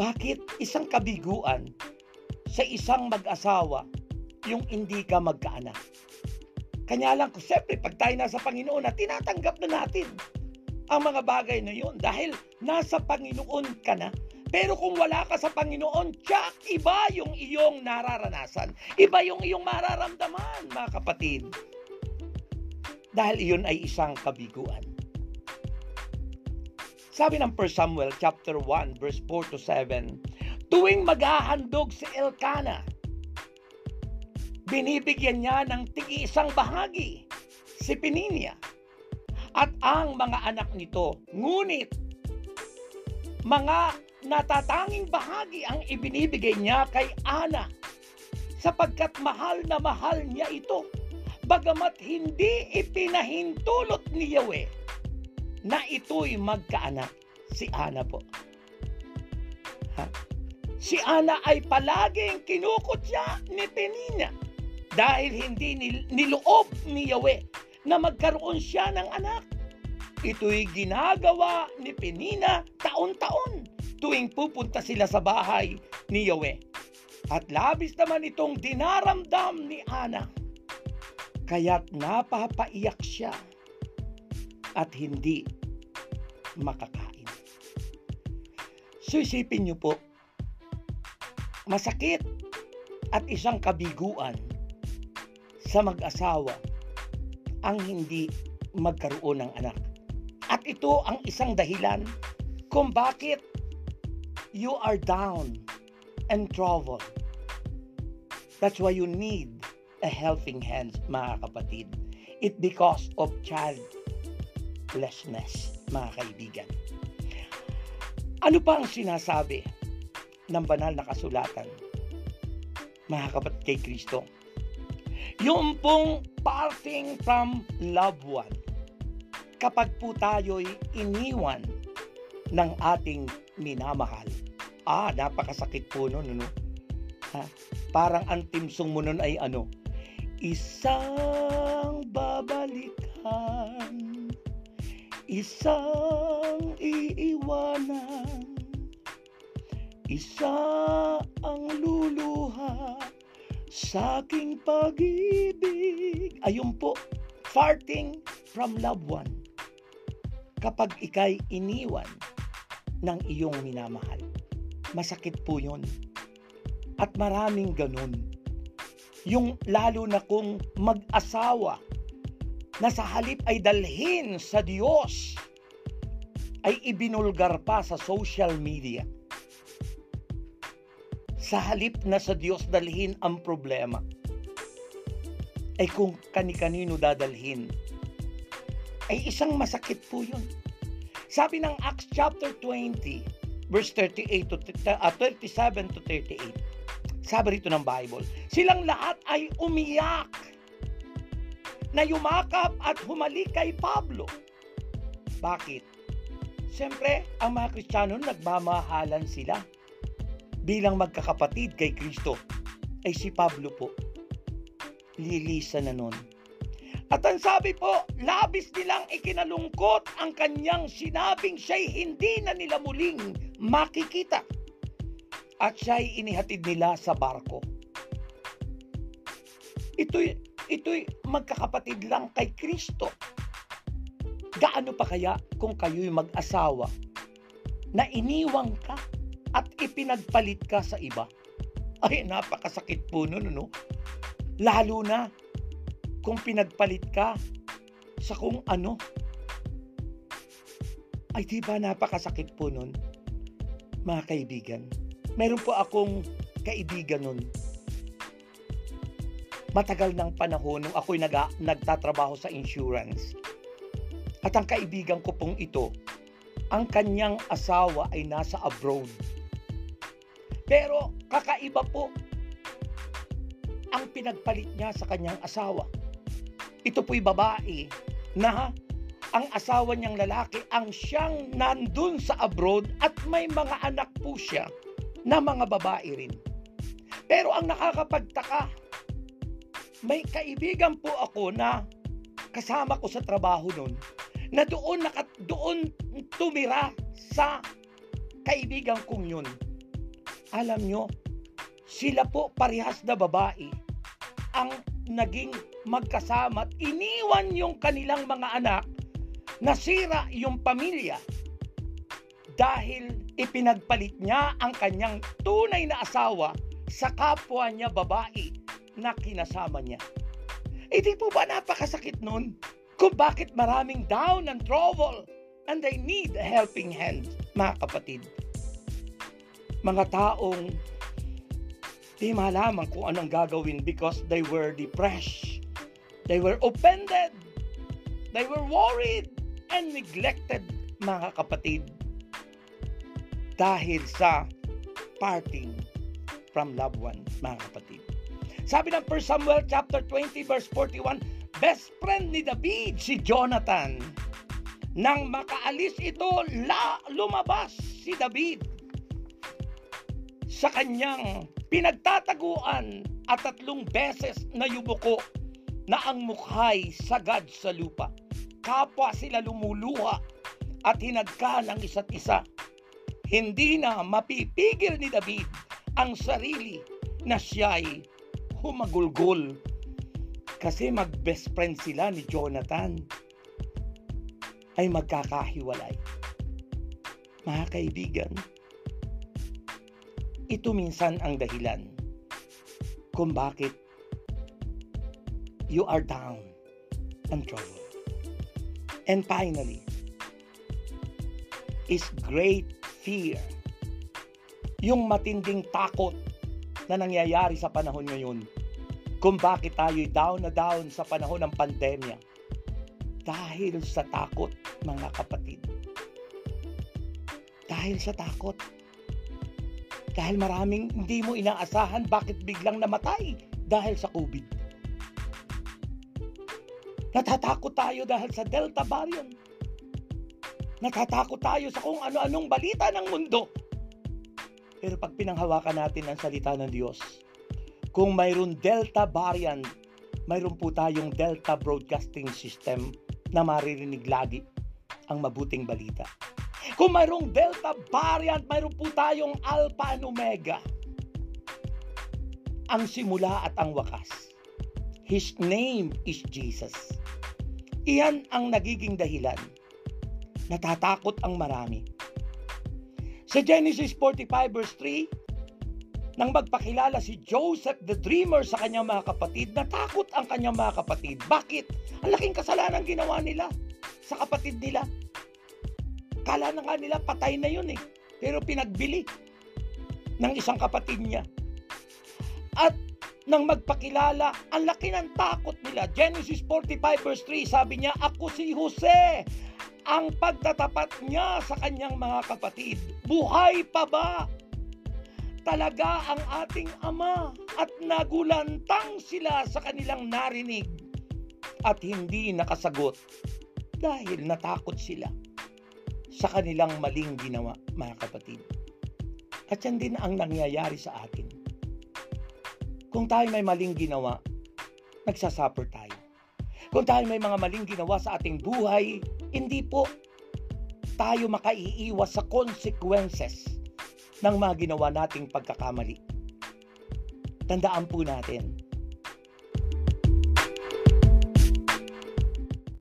Bakit isang kabiguan sa isang mag-asawa yung hindi ka magkaanak? Kanya lang, siyempre, pag tayo nasa Panginoon na tinatanggap na natin ang mga bagay na yun dahil nasa Panginoon ka na. Pero kung wala ka sa Panginoon, tiyak, iba yung iyong nararanasan. Iba yung iyong mararamdaman, mga kapatid. Dahil iyon ay isang kabiguan. Sabi ng First Samuel chapter one verse four to seven, tuwing maghahandog si Elkanah, binibigyan niya ng tig-iisang bahagi si Peninnah at ang mga anak nito. Ngunit mga natatanging bahagi ang ibinibigay niya kay Ana sapagkat mahal na mahal niya ito, bagamat hindi ipinahintulot ni Yawe na ito'y magkaanak. Si Ana po. Ha? Si Ana ay palaging kinukutya ni Peninnah dahil hindi nil- niloob ni Yawe na magkaroon siya ng anak. Ito'y ginagawa ni Peninnah taon-taon tuwing pupunta sila sa bahay ni Yawe. At labis naman itong dinaramdam ni Ana. Kaya't napapaiyak siya at hindi makakain. So isipin niyo po, masakit at isang kabiguan sa mag-asawa ang hindi magkaroon ng anak. At ito ang isang dahilan kung bakit you are down and troubled. That's why you need a helping hand, mga kapatid. It's because of child blessedness, mga kaibigan. Ano pa ang sinasabi ng banal na kasulatan, mga kapatid, kay Kristo? Yung pong parting from loved one, kapag po tayo'y iniwan ng ating minamahal. Ah, napakasakit po nun, no? Ha? Parang ang timsong mo nun ay ano? Isang babalikan, isang iiwanan, isa ang luluha sa aking pag-ibig. Ayun po, parting from loved one. Kapag ikay iniwan ng iyong minamahal, masakit po yun. At maraming ganun. Yung lalo na kung mag-asawa na sa halip ay dalhin sa Diyos ay ibinulgar pa sa social media. Sa halip na sa Diyos dalhin ang problema ay kung kani-kanino dadalhin, ay isang masakit po yun. Sabi ng Acts chapter twenty verse thirty-eight to uh, thirty-seven to thirty-eight, sabi rito ng Bible, silang lahat ay umiyak na yumakap at humalik kay Pablo. Bakit? Siyempre, ang mga Kristiyano nagmamahalan sila bilang magkakapatid kay Kristo. Ay si Pablo po, lilisa na nun. At ang sabi po, labis nilang ikinalungkot ang kanyang sinabing siya'y hindi na nila muling makikita. At siya'y inihatid nila sa barko. Ito'y, ito'y magkakapatid lang kay Kristo. Gaano pa kaya kung kayo'y mag-asawa na iniwang ka at ipinagpalit ka sa iba? Ay, napakasakit po nun, no? Lalo na kung pinagpalit ka sa kung ano. Ay, di ba napakasakit po nun, mga kaibigan? Meron po akong kaibigan nun. Matagal ng panahon nung ako'y naga, nagtatrabaho sa insurance. At ang kaibigan ko pong ito, ang kanyang asawa ay nasa abroad. Pero kakaiba po ang pinagpalit niya sa kanyang asawa. Ito po'y babae na ang asawa niyang lalaki ang siyang nandun sa abroad at may mga anak po siya na mga babae rin. Pero ang nakakapagtaka, may kaibigan po ako na kasama ko sa trabaho nun na doon, nakat, doon tumira sa kaibigan kong yun. Alam nyo, sila po parehas na babae ang naging magkasama at iniwan yung kanilang mga anak, nasira yung pamilya dahil ipinagpalit niya ang kanyang tunay na asawa sa kapwa niya babae na kinasama niya. E di po ba napakasakit nun? Kung bakit maraming down and trouble and they need a helping hand, mga kapatid. Mga taong di malaman kung anong gagawin because they were depressed, they were offended, they were worried and neglected, mga kapatid, dahil sa parting from loved one, mga kapatid. Sabi ng First Samuel chapter twenty verse forty-one, best friend ni David si Jonathan. Nang makaalis ito, la lumabas si David sa kanyang pinagtataguan at tatlong beses na yumuko na ang mukha'y sagad sa lupa. Kapwa sila lumuluha at hinagka ng isa't isa. Hindi na mapipigil ni David ang sarili na siya'y humagulgol kasi mag-best friend sila ni Jonathan ay magkakahiwalay. Mga kaibigan, ito minsan ang dahilan kung bakit you are down and troubled. And finally, is great fear. Yung matinding takot na nangyayari sa panahon ngayon kung bakit tayo'y down na down sa panahon ng pandemya. Dahil sa takot, mga kapatid. Dahil sa takot. Dahil maraming hindi mo inaasahan bakit biglang namatay dahil sa COVID. Natatakot tayo dahil sa Delta variant. Natatakot tayo sa kung ano-anong balita ng mundo. Pero pag pinanghawakan natin ang salita ng Diyos, kung mayroon Delta variant, mayroon po tayong Delta Broadcasting System na maririnig lagi ang mabuting balita. Kung mayroong Delta variant, mayroon po tayong Alpha and Omega. Ang simula at ang wakas. His name is Jesus. Iyan ang nagiging dahilan. Natatakot ang marami. Sa Genesis forty-five verse three, nang magpakilala si Joseph the Dreamer sa kanyang mga kapatid, natakot ang kanyang mga kapatid. Bakit? Ang laking kasalanan ginawa nila sa kapatid nila. Kala na nga nila patay na yun eh. Pero pinagbili ng isang kapatid niya. At nang magpakilala, ang laki ng takot nila. Genesis forty-five verse three, sabi niya, ako si Jose. Ang pagtatapat niya sa kanyang mga kapatid. Buhay pa ba talaga ang ating ama? At nagulantang sila sa kanilang narinig at hindi nakasagot dahil natakot sila sa kanilang maling ginawa, mga kapatid. At yan din ang nangyayari sa atin. Kung tayo may maling ginawa, nagsasuffer tayo. Kung dahil may mga maling ginawa sa ating buhay, hindi po tayo makaiiwas sa consequences ng mga ginawa nating pagkakamali. Tandaan po natin,